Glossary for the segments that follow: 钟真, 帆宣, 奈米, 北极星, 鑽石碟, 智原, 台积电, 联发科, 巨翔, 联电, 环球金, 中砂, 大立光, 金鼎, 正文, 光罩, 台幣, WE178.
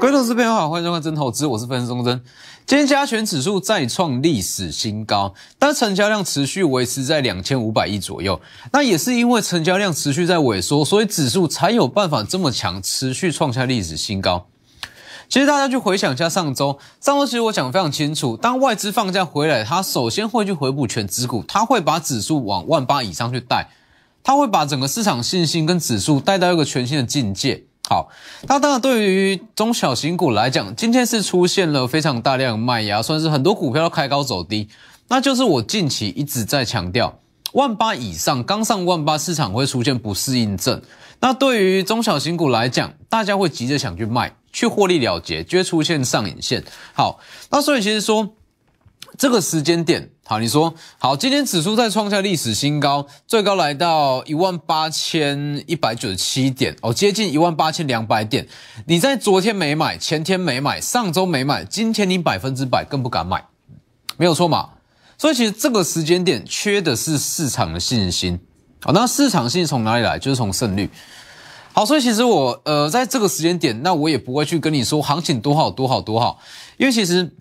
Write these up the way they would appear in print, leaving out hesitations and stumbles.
各位投资朋友好，欢迎收看《真投资》，我是分析师钟真。今天加权指数再创历史新高，但成交量持续维持在2500亿左右。那也是因为成交量持续在萎缩，所以指数才有办法这么强，持续创下历史新高。其实大家去回想一下上周其实我讲非常清楚，当外资放假回来，它首先会去回补全指股，它会把指数往18000以上去带，它会把整个市场信心跟指数带到一个全新的境界。好，那当然对于中小型股来讲，今天是出现了非常大量的卖压，算是很多股票都开高走低。那就是我近期一直在强调，18000以上刚上18000市场会出现不适应症。那对于中小型股来讲，大家会急着想去卖，去获利了结，就会出现上影线。好，那所以其实说这个时间点，好，你说好，今天指数再创下历史新高，最高来到 18197 点哦，接近 18200 点。你在昨天没买，前天没买，上周没买，今天你 100% 更不敢买。没有错嘛。所以其实这个时间点缺的是市场的信心。好，那市场信心从哪里来？就是从胜率。好，所以其实我在这个时间点，那我也不会去跟你说行情多好多好多好，因为其实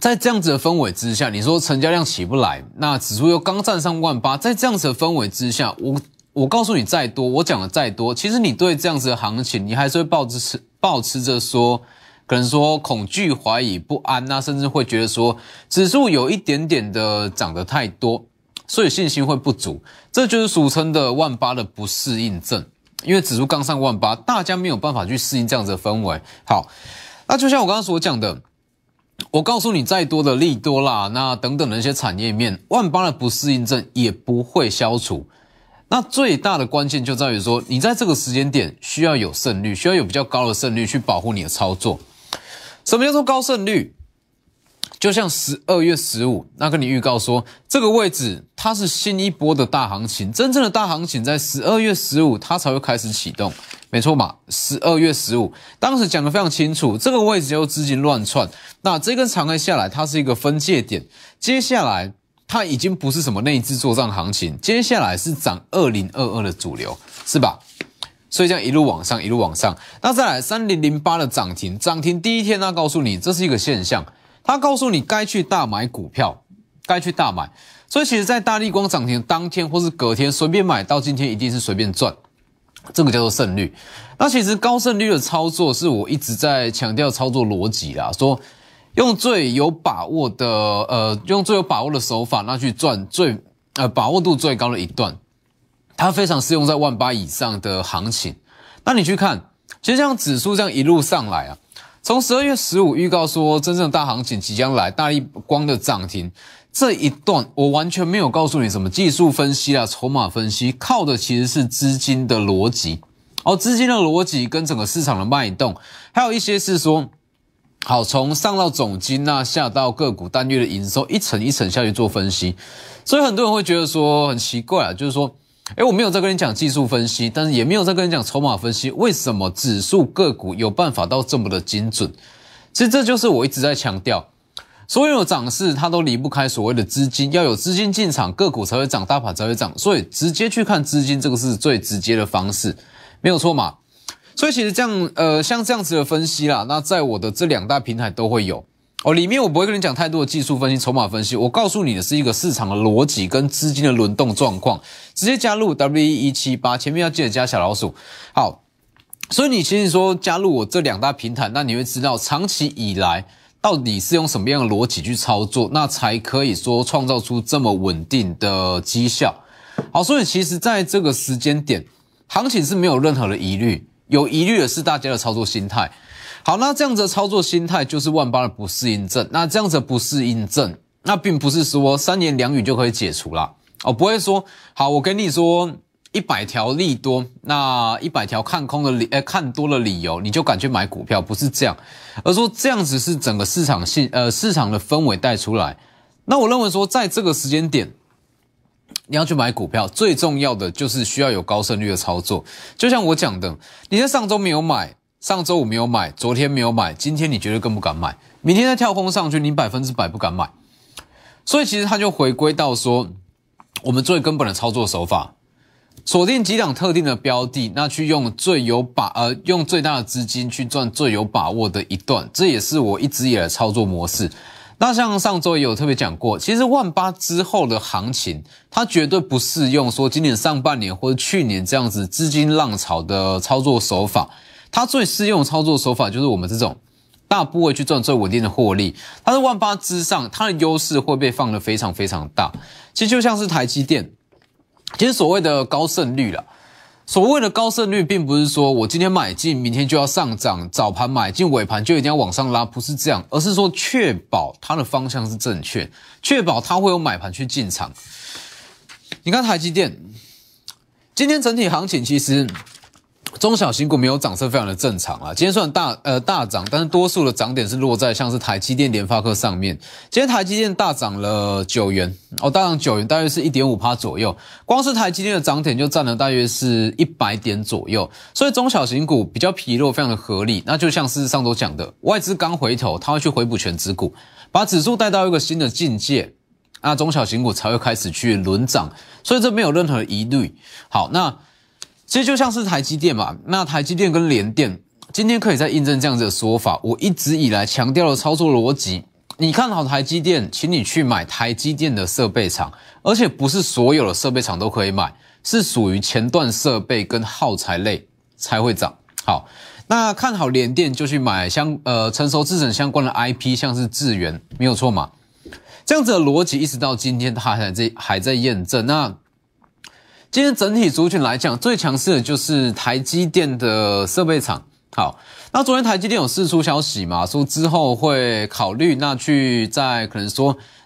在这样子的氛围之下，你说成交量起不来，那指数又刚站上18000，在这样子的氛围之下，我告诉你再多，我讲的再多，其实你对这样子的行情，你还是会抱持着说，可能说恐惧、怀疑、不安啊，甚至会觉得说指数有一点点的涨得太多，所以信心会不足，这就是俗称的18000的不适应症，因为指数刚上18000，大家没有办法去适应这样子的氛围。好，那就像我刚刚所讲的。我告诉你再多的利多啦，那等等的一些产业面，18000的不适应症也不会消除。那最大的关键就在于说，你在这个时间点需要有胜率，需要有比较高的胜率去保护你的操作。什么叫做高胜率？就像12月15，那跟你预告说，这个位置它是新一波的大行情，真正的大行情在12月15它才会开始启动。没错嘛 ,12 月15。当时讲得非常清楚，这个位置就资金乱窜。那这根长黑下来，它是一个分界点。接下来它已经不是什么内资作战行情，接下来是涨2022的主流，是吧？所以这样一路往上一路往上。那再来 ,3008 的涨停，涨停第一天它告诉你这是一个现象。它告诉你该去大买股票，该去大买。所以其实在大立光涨停当天或是隔天随便买，到今天一定是随便赚。这个叫做胜率。那其实高胜率的操作是我一直在强调操作逻辑啦，说用最有把握的手法，那去赚最把握度最高的一段。它非常适用在18000以上的行情。那你去看，其实像指数这样一路上来啊，从12月15预告说真正大行情即将来，大立光的涨停。这一段我完全没有告诉你什么技术分析啦、筹码分析，靠的其实是资金的逻辑。资金的逻辑跟整个市场的脉动，还有一些是说，好，从上到总金啊，下到个股单月的营收，一层一层下去做分析。所以很多人会觉得说很奇怪啊，就是说，我没有在跟你讲技术分析，但是也没有在跟你讲筹码分析，为什么指数个股有办法到这么的精准？其实这就是我一直在强调。所有的涨势它都离不开所谓的资金，要有资金进场，个股才会涨，大盘才会涨，所以直接去看资金，这个是最直接的方式，没有错嘛。所以其实这样像这样子的分析啦，那在我的这两大平台都会有。里面我不会跟你讲太多的技术分析、筹码分析，我告诉你的是一个市场的逻辑跟资金的轮动状况。直接加入 WE178， 前面要记得加小老鼠。好，所以你其实说加入我这两大平台，那你会知道长期以来到底是用什么样的逻辑去操作，那才可以说创造出这么稳定的绩效。好，所以其实在这个时间点，行情是没有任何的疑虑，有疑虑的是大家的操作心态。好，那这样子的操作心态就是18000的不适应症。那这样子的不适应症，那并不是说三言两语就可以解除啦。不会说好，我跟你说100条利多，那100条看多的理由，你就敢去买股票，不是这样，而说这样子是整个市场的氛围带出来。那我认为说，在这个时间点，你要去买股票，最重要的就是需要有高胜率的操作。就像我讲的，你在上周没有买，上周五没有买，昨天没有买，今天你绝对更不敢买，明天再跳空上去，你 100% 不敢买。所以其实它就回归到说，我们最根本的操作手法。锁定几档特定的标的，那去用最大的资金去赚最有把握的一段，这也是我一直以来的操作模式。那像上周也有特别讲过，其实180之后的行情，它绝对不适用说今年上半年或者去年这样子资金浪潮的操作手法。它最适用的操作手法就是我们这种大部位去赚最稳定的获利。但是180之上，它的优势会被放得非常非常大。其实就像是台积电，其实所谓的高胜率啦，所谓的高胜率并不是说我今天买进明天就要上涨，早盘买进尾盘就一定要往上拉，不是这样，而是说确保它的方向是正确，确保它会有买盘去进场。你看台积电今天整体行情，其实中小型股没有涨是非常的正常啦，今天虽然大涨，但是多数的涨点是落在像是台积电、联发科上面。今天台积电大涨了9元，大涨9元大约是 1.5% 左右，光是台积电的涨点就占了大约是100点左右，所以中小型股比较疲弱非常的合理。那就像是上周讲的，外资刚回头，它会去回补全指股，把指数带到一个新的境界，那中小型股才会开始去轮涨，所以这没有任何疑虑。好，那其实就像是台积电嘛，那台积电跟联电今天可以再印证这样子的说法，我一直以来强调的操作逻辑，你看好台积电，请你去买台积电的设备厂，而且不是所有的设备厂都可以买，是属于前段设备跟耗材类才会涨。好，那看好联电就去买成熟制程相关的 IP， 像是智原，没有错嘛。这样子的逻辑一直到今天它还在验证。那今天整体族群来讲，最强势的就是台积电的设备厂。好，那昨天台积电有释出消息嘛，说之后会考虑可能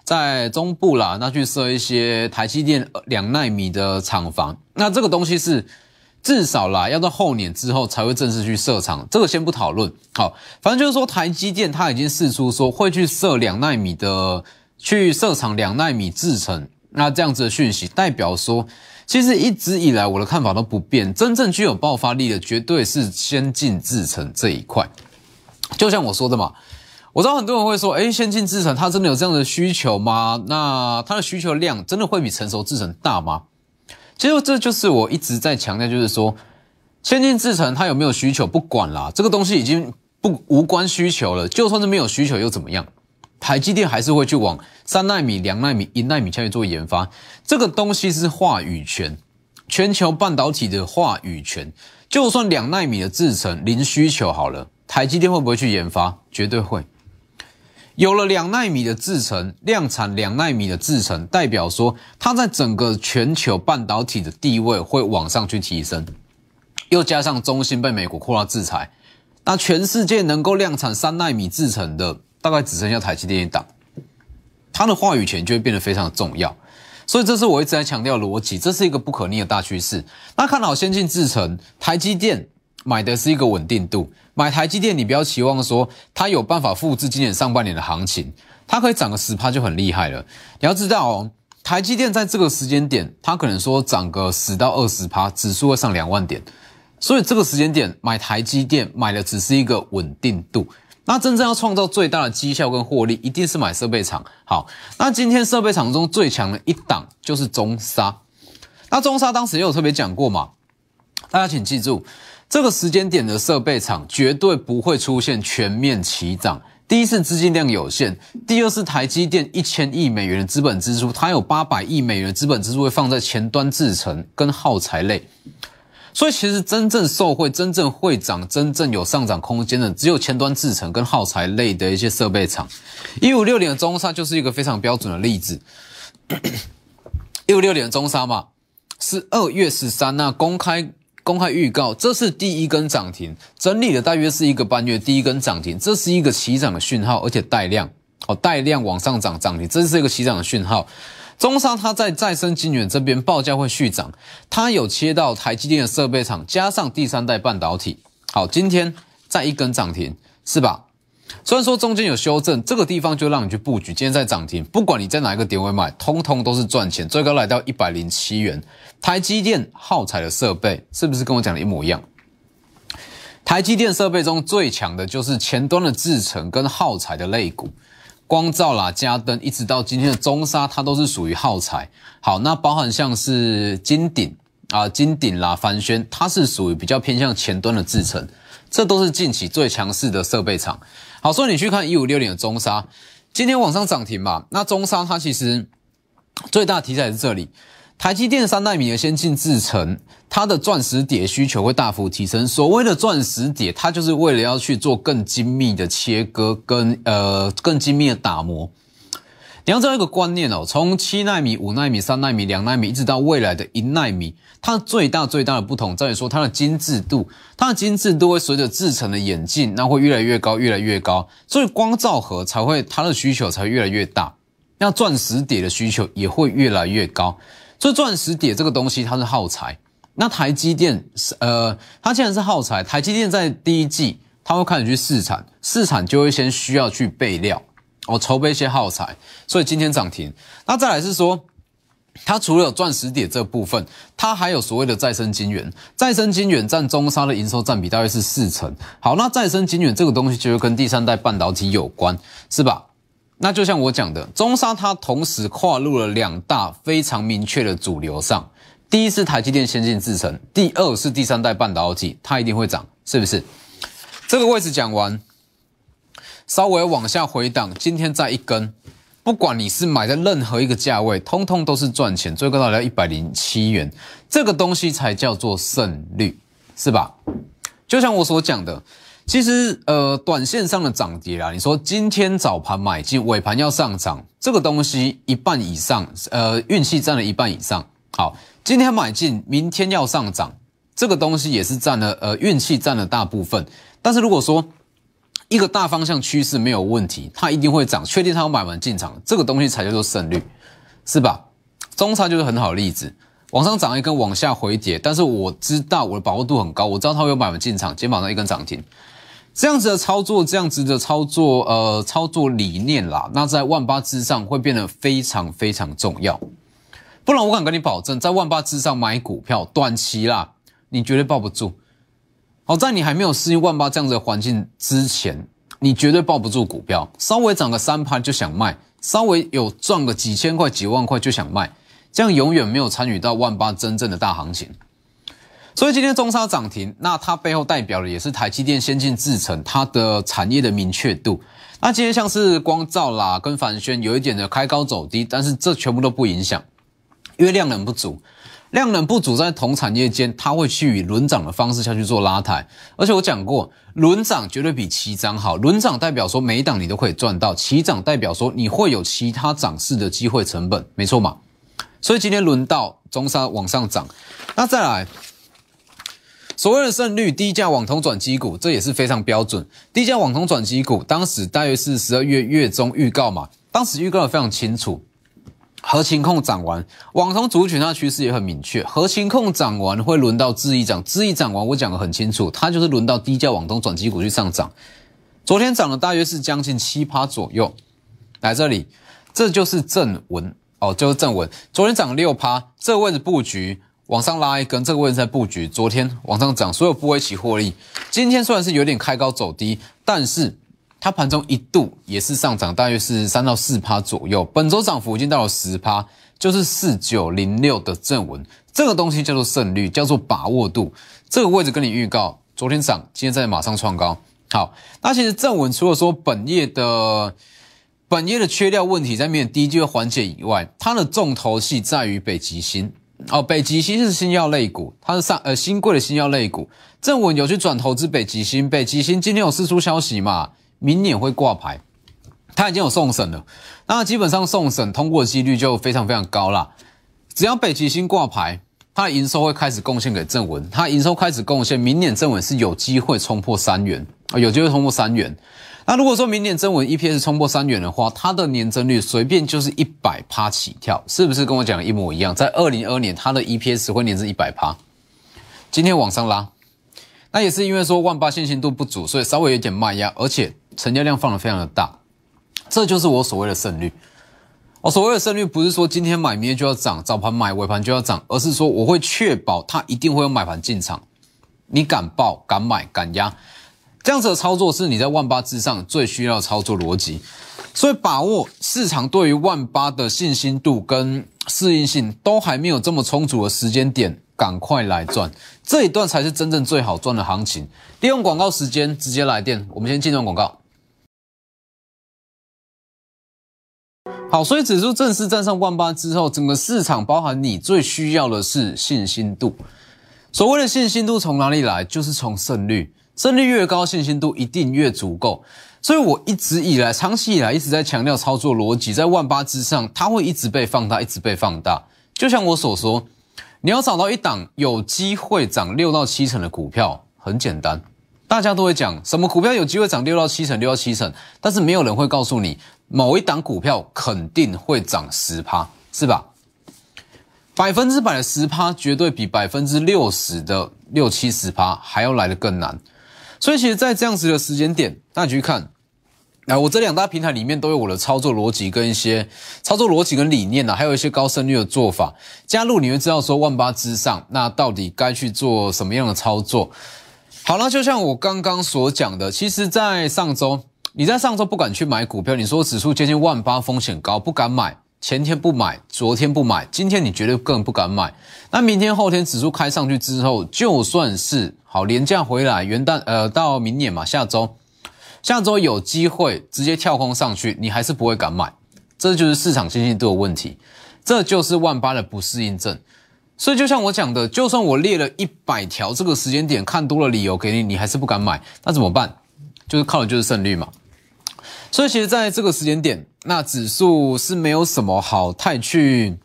在中部啦，那去设一些台积电2奈米的厂房。那这个东西是至少啦，要到后年之后才会正式去设厂，这个先不讨论。好，反正就是说台积电它已经释出说会去设厂2奈米制程，那这样子的讯息代表说，其实一直以来我的看法都不变，真正具有爆发力的绝对是先进制程这一块。就像我说的嘛，我知道很多人会说，先进制程它真的有这样的需求吗？那它的需求量真的会比成熟制程大吗？其实这就是我一直在强调，就是说先进制程它有没有需求不管啦，这个东西已经无关需求了，就算是没有需求又怎么样？台积电还是会去往3奈米、2奈米、1奈米下去做研发，这个东西是话语权，全球半导体的话语权。就算2奈米的制程零需求好了，台积电会不会去研发？绝对会。有了2奈米的制程，量产2奈米的制程，代表说它在整个全球半导体的地位会往上去提升。又加上中芯被美国扩大制裁，那全世界能够量产3奈米制程的，大概只剩下台积电一档，它的话语权就会变得非常重要，所以这是我一直在强调的逻辑，这是一个不可逆的大趋势。那看好先进制程，台积电买的是一个稳定度，买台积电你不要期望说它有办法复制今年上半年的行情，它可以涨个 10% 就很厉害了。你要知道台积电在这个时间点，它可能说涨个 10-20%， 指数会上2万点，所以这个时间点买台积电买的只是一个稳定度。那真正要创造最大的绩效跟获利，一定是买设备厂。好，那今天设备厂中最强的一档就是中砂。那中砂当时也有特别讲过嘛，大家请记住，这个时间点的设备厂绝对不会出现全面齐涨。第一是资金量有限，第二是台积电1000亿美元的资本支出，它有800亿美元的资本支出会放在前端制程跟耗材类。所以其实真正受惠、真正会涨、真正有上涨空间的，只有前端制程跟耗材类的一些设备厂。156年的中砂就是一个非常标准的例子。156年的中砂嘛，是2月13那公开预告，这是第一根涨停，整理了大约是1个半月，第一根涨停，这是一个起涨的讯号，而且带量，带量往上涨停，这是一个起涨的讯号。中砂它在再生晶圆这边报价会续涨，它有切到台积电的设备厂，加上第3代半导体。好，今天再一根涨停，是吧？虽然说中间有修正，这个地方就让你去布局，今天再涨停，不管你在哪一个点位买，通通都是赚钱，最高来到107元。台积电耗材的设备是不是跟我讲的一模一样？台积电设备中最强的就是前端的制程跟耗材的类股。光照啦、嘉登，一直到今天的中砂，它都是属于耗材。好，那包含像是金鼎，金鼎啦、帆宣，它是属于比较偏向前端的制程，这都是近期最强势的设备厂。好，所以你去看1560的中砂，今天往上涨停嘛。那中砂它其实最大题材是这里，台积电3奈米的先进制程，它的钻石碟需求会大幅提升。所谓的钻石碟，它就是为了要去做更精密的切割跟更精密的打磨。你要知道一个观念哦，从7奈米、5奈米、3奈米、2奈米一直到未来的1奈米，它最大的不同在于说它的精致度，会随着制程的演进，那会越来越高，所以光罩盒才会它的需求才会越来越大，那钻石碟的需求也会越来越高。所以钻石碟这个东西它是耗材，那台积电它既然是耗材，台积电在第一季它会开始去试产，就会先需要去备料。筹备一些耗材，所以今天涨停。那再来是说，它除了有钻石碟这部分，它还有所谓的再生晶圆。再生晶圆占中砂的营收占比大约是40%。好，那再生晶圆这个东西就跟第三代半导体有关，是吧？那就像我讲的，中砂它同时跨入了两大非常明确的主流上，第一是台积电先进制程，第二是第三代半导体，它一定会涨，是不是？这个位置讲完。稍微往下回档，今天再一根，不管你是买在任何一个价位，通通都是赚钱，最高到107元，这个东西才叫做胜率，是吧？就像我所讲的，其实短线上的涨跌啦，你说今天早盘买进，尾盘要上涨，这个东西一半以上，运气占了一半以上。好，今天买进，明天要上涨，这个东西也是占了运气占了大部分，但是如果说一个大方向趋势没有问题，它一定会涨，确定它要买完进场，这个东西才叫做胜率，是吧？中砂就是很好的例子，往上涨一根，往下回跌，但是我知道我的把握度很高，我知道它会有买完进场，今天晚上一根涨停，这样子的操作，操作理念啦，那在180之上会变得非常非常重要，不然我敢跟你保证，在180之上买股票，短期啦，你绝对抱不住。好，在你还没有适应180这样子的环境之前，你绝对抱不住股票，稍微涨个 3% 就想卖，稍微有赚个几千块几万块就想卖，这样永远没有参与到180真正的大行情。所以今天中砂涨停，那它背后代表的也是台积电先进制程它的产业的明确度。那今天像是光罩啦跟帆宣有一点的开高走低，但是这全部都不影响，因为量能不足。量能不足在同产业间，它会去以轮涨的方式下去做拉抬，而且我讲过，轮涨绝对比齐涨好，轮涨代表说每一档你都可以赚到，齐涨代表说你会有其他涨势的机会成本，没错嘛？所以今天轮到中砂往上涨，那再来所谓的胜率，低价网通转基股，这也是非常标准。低价网通转基股，当时大约是12月月中预告嘛，当时预告的非常清楚。核情控涨完，网通族群它的趋势也很明确。核情控涨完会轮到智易涨，智易涨完我讲得很清楚，它就是轮到低价网通转基股去上涨。昨天涨了大约是将近 7% 左右。来这里，这就是正文哦，就是正文。昨天涨 6%， 这个位置布局往上拉一根，这个位置在布局。昨天往上涨，所有部位一起获利。今天虽然是有点开高走低，但是它盘中一度也是上涨，大约是 3-4% 左右。本周涨幅已经到了 10%， 就是4906的正文。这个东西叫做胜率，叫做把握度。这个位置跟你预告，昨天涨，今天再马上创高。好，那其实正文除了说本业的缺料问题在面第一季会缓解以外，它的重头戏在于北极星。北极星是新药类股，它是新贵的新药类股。正文有去转投资北极星，北极星今天有释出消息嘛？明年会挂牌，它已经有送审了，那基本上送审通过的几率就非常非常高啦。只要北极星挂牌，它的营收会开始贡献给正文，它营收开始贡献，明年正文是有机会冲破3元，有机会冲破3元。那如果说明年正文 EPS 冲破3元的话，它的年增率随便就是 100% 起跳，是不是跟我讲的一模一样？在2022年它的 EPS 会年增 100%， 今天往上拉，那也是因为说180信心度不足，所以稍微有点卖压，而且成交量放得非常的大，这就是我所谓的胜率。所谓的胜率不是说今天买明天就要涨，早盘买尾盘就要涨，而是说我会确保它一定会有买盘进场，你敢爆敢买敢压，这样子的操作是你在180之上最需要的操作逻辑。所以把握市场对于180的信心度跟适应性都还没有这么充足的时间点，赶快来赚，这一段才是真正最好赚的行情。利用广告时间直接来电，我们先进段广告。 好，所以指数正式站上18000之后，整个市场包含你最需要的是信心度。所谓的信心度从哪里来？就是从胜率，胜率越高，信心度一定越足够。所以我一直以来，长期以来一直在强调操作逻辑，在18000之上，它会一直被放大，一直被放大。就像我所说，你要找到一档有机会涨6到7成的股票，很简单。 大家都会讲什么股票有机会涨6到7成，6到7成，但是没有人会告诉你某一档股票肯定会涨 10%， 是吧？100%的 10% 绝对比60%的6、70% 还要来得更难。所以其实，在这样子的时间点，大家去看，来，我这两大平台里面都有我的操作逻辑跟一些操作逻辑跟理念啊，还有一些高胜率的做法。加入你会知道说18000之上，那到底该去做什么样的操作？ 好了，就像我刚刚所讲的，其实，在上周，你在上周不敢去买股票，你说指数接近18000，风险高，不敢买。前天不买，昨天不买，今天你绝对更不敢买。那明天、后天指数开上去之后，就算是好连假回来，元旦到明年嘛，下周有机会直接跳空上去，你还是不会敢买，这就是市场信心度的问题，这就是18000的不适应症。 所以，就像我讲的，就算我列了100条这个时间点看多了理由给你，你还是不敢买，那怎么办？就是靠的就是胜率嘛。所以，其实在这个时间点，那指数是没有什么好太去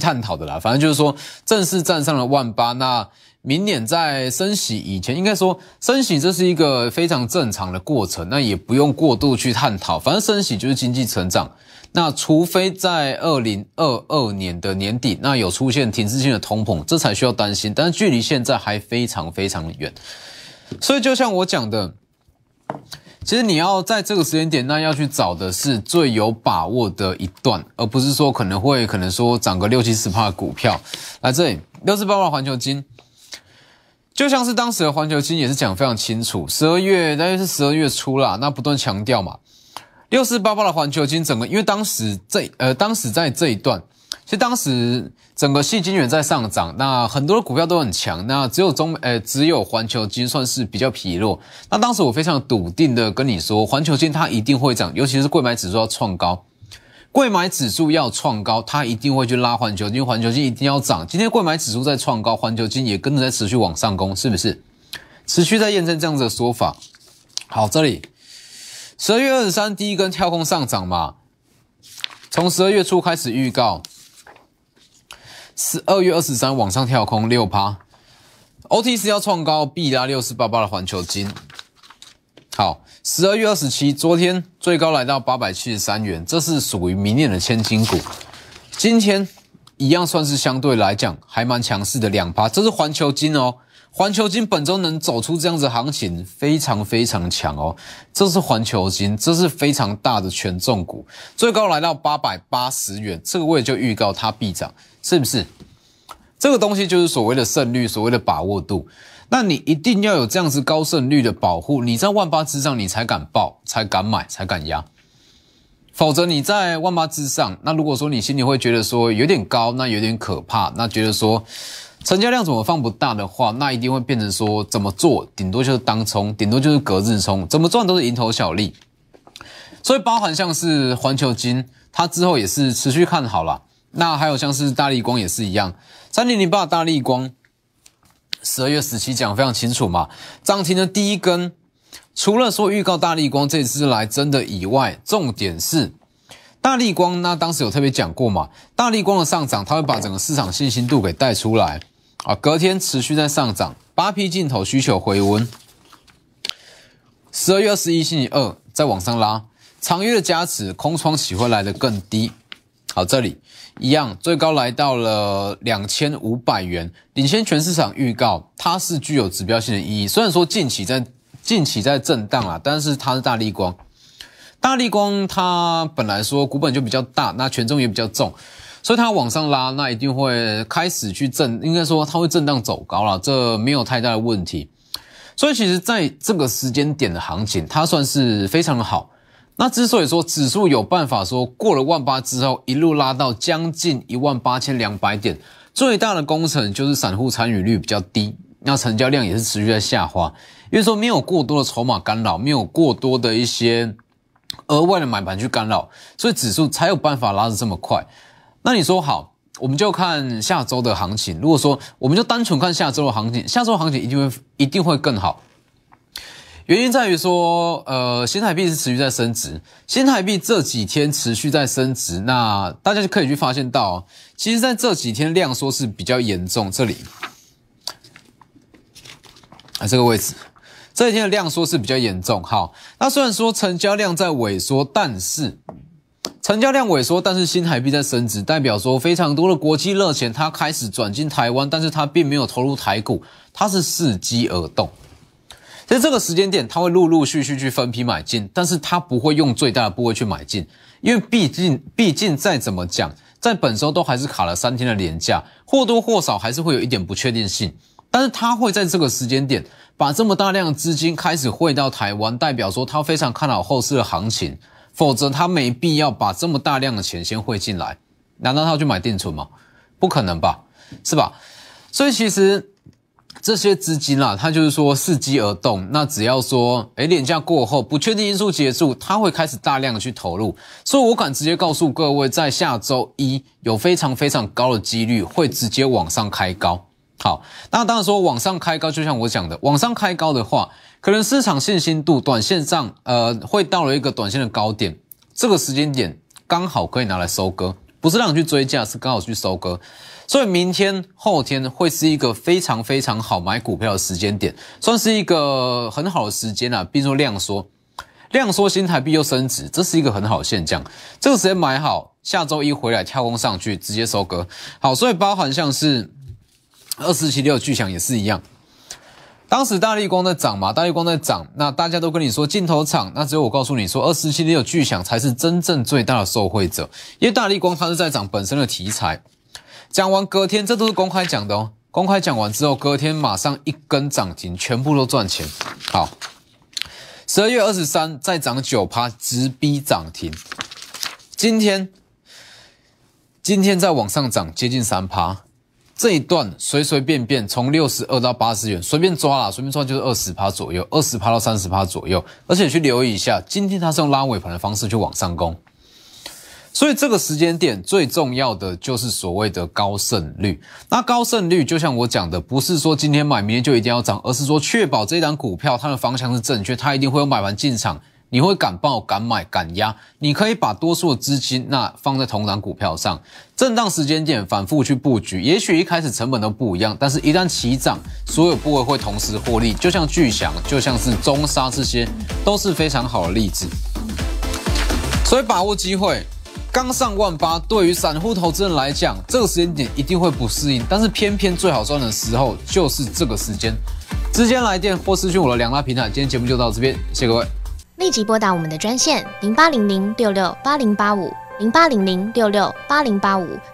探讨的啦。反正就是说，正式站上了18000，那明年在升息以前，应该说升息这是一个非常正常的过程，那也不用过度去探讨。反正升息就是经济成长。 那除非在2022年的年底，那有出现停滞性的通膨，这才需要担心。但是距离现在还非常非常远，所以就像我讲的，其实你要在这个时间点，那要去找的是最有把握的一段，而不是说可能说涨个60、70%的股票。来这里648的环球金，就像是当时的环球金也是讲非常清楚，大约是12月初啦，那不断强调嘛。 6488的环球金整个，因为当时在这一段，其实当时整个矽晶元在上涨，那很多的股票都很强，那只有环球金算是比较疲弱。那当时我非常笃定的跟你说，环球金它一定会涨，尤其是贵买指数要创高，贵买指数要创高，它一定会去拉环球金，因为环球金一定要涨。今天贵买指数在创高，环球金也跟着在持续往上攻，是不是？持续在验证这样子的说法。好，这里。 12月23第一根跳空上涨嘛，从12月初开始预告，12月23往上跳空 6%， OTC 要创高，必拉6488的环球金。好， 12月27昨天最高来到873元，这是属于明年的千金股。今天一样算是相对来讲还蛮强势的 2%， 这是环球金哦。 环球金本周能走出这样子的行情，非常非常强哦！这是环球金，这是非常大的权重股，最高来到880元，这个位就预告它必涨，是不是？这个东西就是所谓的胜率，所谓的把握度。那你一定要有这样子高胜率的保护，你在18000之上，你才敢爆，才敢买，才敢压。否则你在18000之上，那如果说你心里会觉得说有点高，那有点可怕，那觉得说。 成交量怎么放不大的话，那一定会变成说怎么做，顶多就是当冲，顶多就是隔日冲，怎么赚都是蝇头小利。所以包含像是环球金，它之后也是持续看好啦。那还有像是大立光也是一样， 3008的大立光， 12月17讲非常清楚嘛，涨停的第一根，除了说预告大立光这次来真的以外，重点是。 大立光，那当时有特别讲过嘛？大立光的上涨，它会把整个市场信心度给带出来啊。隔天持续在上涨，8P 镜头需求回温。12月21星期二再往上拉，长约的加持，空窗期会来得更低。好，这里一样，最高来到了 2500 元，领先全市场预告，它是具有指标性的意义。虽然说近期在震荡啊，但是它是大立光。 大立光它本来说股本就比较大，那权重也比较重，所以它往上拉，那一定会开始去震，应该说它会震荡走高啦，这没有太大的问题。所以其实在这个时间点的行情，它算是非常的好。那之所以说指数有办法说过了18000之后一路拉到将近18200点，最大的功臣就是散户参与率比较低，那成交量也是持续在下滑，因为说没有过多的筹码干扰，没有过多的一些额外的买盘去干扰，所以指数才有办法拉得这么快。那你说好，我们就看下周的行情。如果说我们就单纯看下周的行情，下周的行情一定会更好。原因在于说，新台币是持续在升值，新台币这几天持续在升值，那大家就可以去发现到，其实在这几天量缩是比较严重。这里，这个位置。这一天的量缩是比较严重，好，那虽然说成交量在萎缩，但是新台币在升值，代表说非常多的国际热钱它开始转进台湾，但是它并没有投入台股，它是伺机而动。在这个时间点，它会陆陆续续去分批买进，但是它不会用最大的部位去买进，因为毕竟再怎么讲，在本周都还是卡了三天的连假，或多或少还是会有一点不确定性。但是他会在这个时间点把这么大量的资金开始汇到台湾，代表说他非常看好后市的行情，否则他没必要把这么大量的钱先汇进来。难道他要去买定存吗？不可能吧，是吧？所以其实这些资金啦，他就是说伺机而动。那只要说连假过后不确定因素结束，他会开始大量的去投入。所以我敢直接告诉各位，在下周一有非常非常高的几率会直接往上开高。好，那当然说往上开高，就像我讲的，往上开高的话，可能市场信心度短线上会到了一个短线的高点，这个时间点刚好可以拿来收割，不是让你去追价，是刚好去收割。所以明天后天会是一个非常非常好买股票的时间点，算是一个很好的时间啦，比如说量缩新台币又升值，这是一个很好的现象，这个时间买好，下周一回来跳空上去直接收割。好，所以包含像是2476巨响也是一样，当时大立光在涨嘛，那大家都跟你说镜头厂，那只有我告诉你说2476巨响才是真正最大的受惠者，因为大立光它是在涨本身的题材。讲完隔天，这都是公开讲的哦，公开讲完之后，隔天马上一根涨停，全部都赚钱。好，12月23再涨 9%， 直逼涨停。今天再往上涨接近 3%。这一段随随便便从62到80元随便抓啦，随便抓就是 20% 左右， 20% 到 30% 左右，而且去留意一下，今天它是用拉尾盘的方式去往上攻。所以这个时间点最重要的就是所谓的高胜率。那高胜率就像我讲的，不是说今天买明天就一定要涨，而是说确保这档股票它的方向是正确，它一定会有买盘进场，你会敢爆、敢买、敢压，你可以把多数的资金那放在同档股票上，震荡时间点反复去布局。也许一开始成本都不一样，但是一旦起涨，所有部位会同时获利，就像巨翔、就像是中沙，这些都是非常好的例子。所以把握机会，刚上18000，对于散户投资人来讲，这个时间点一定会不适应，但是偏偏最好赚的时候就是这个时间。直接来电或私讯我的两大平台。今天节目就到这边，谢谢各位。立即拨打我们的专线08006680850800668085，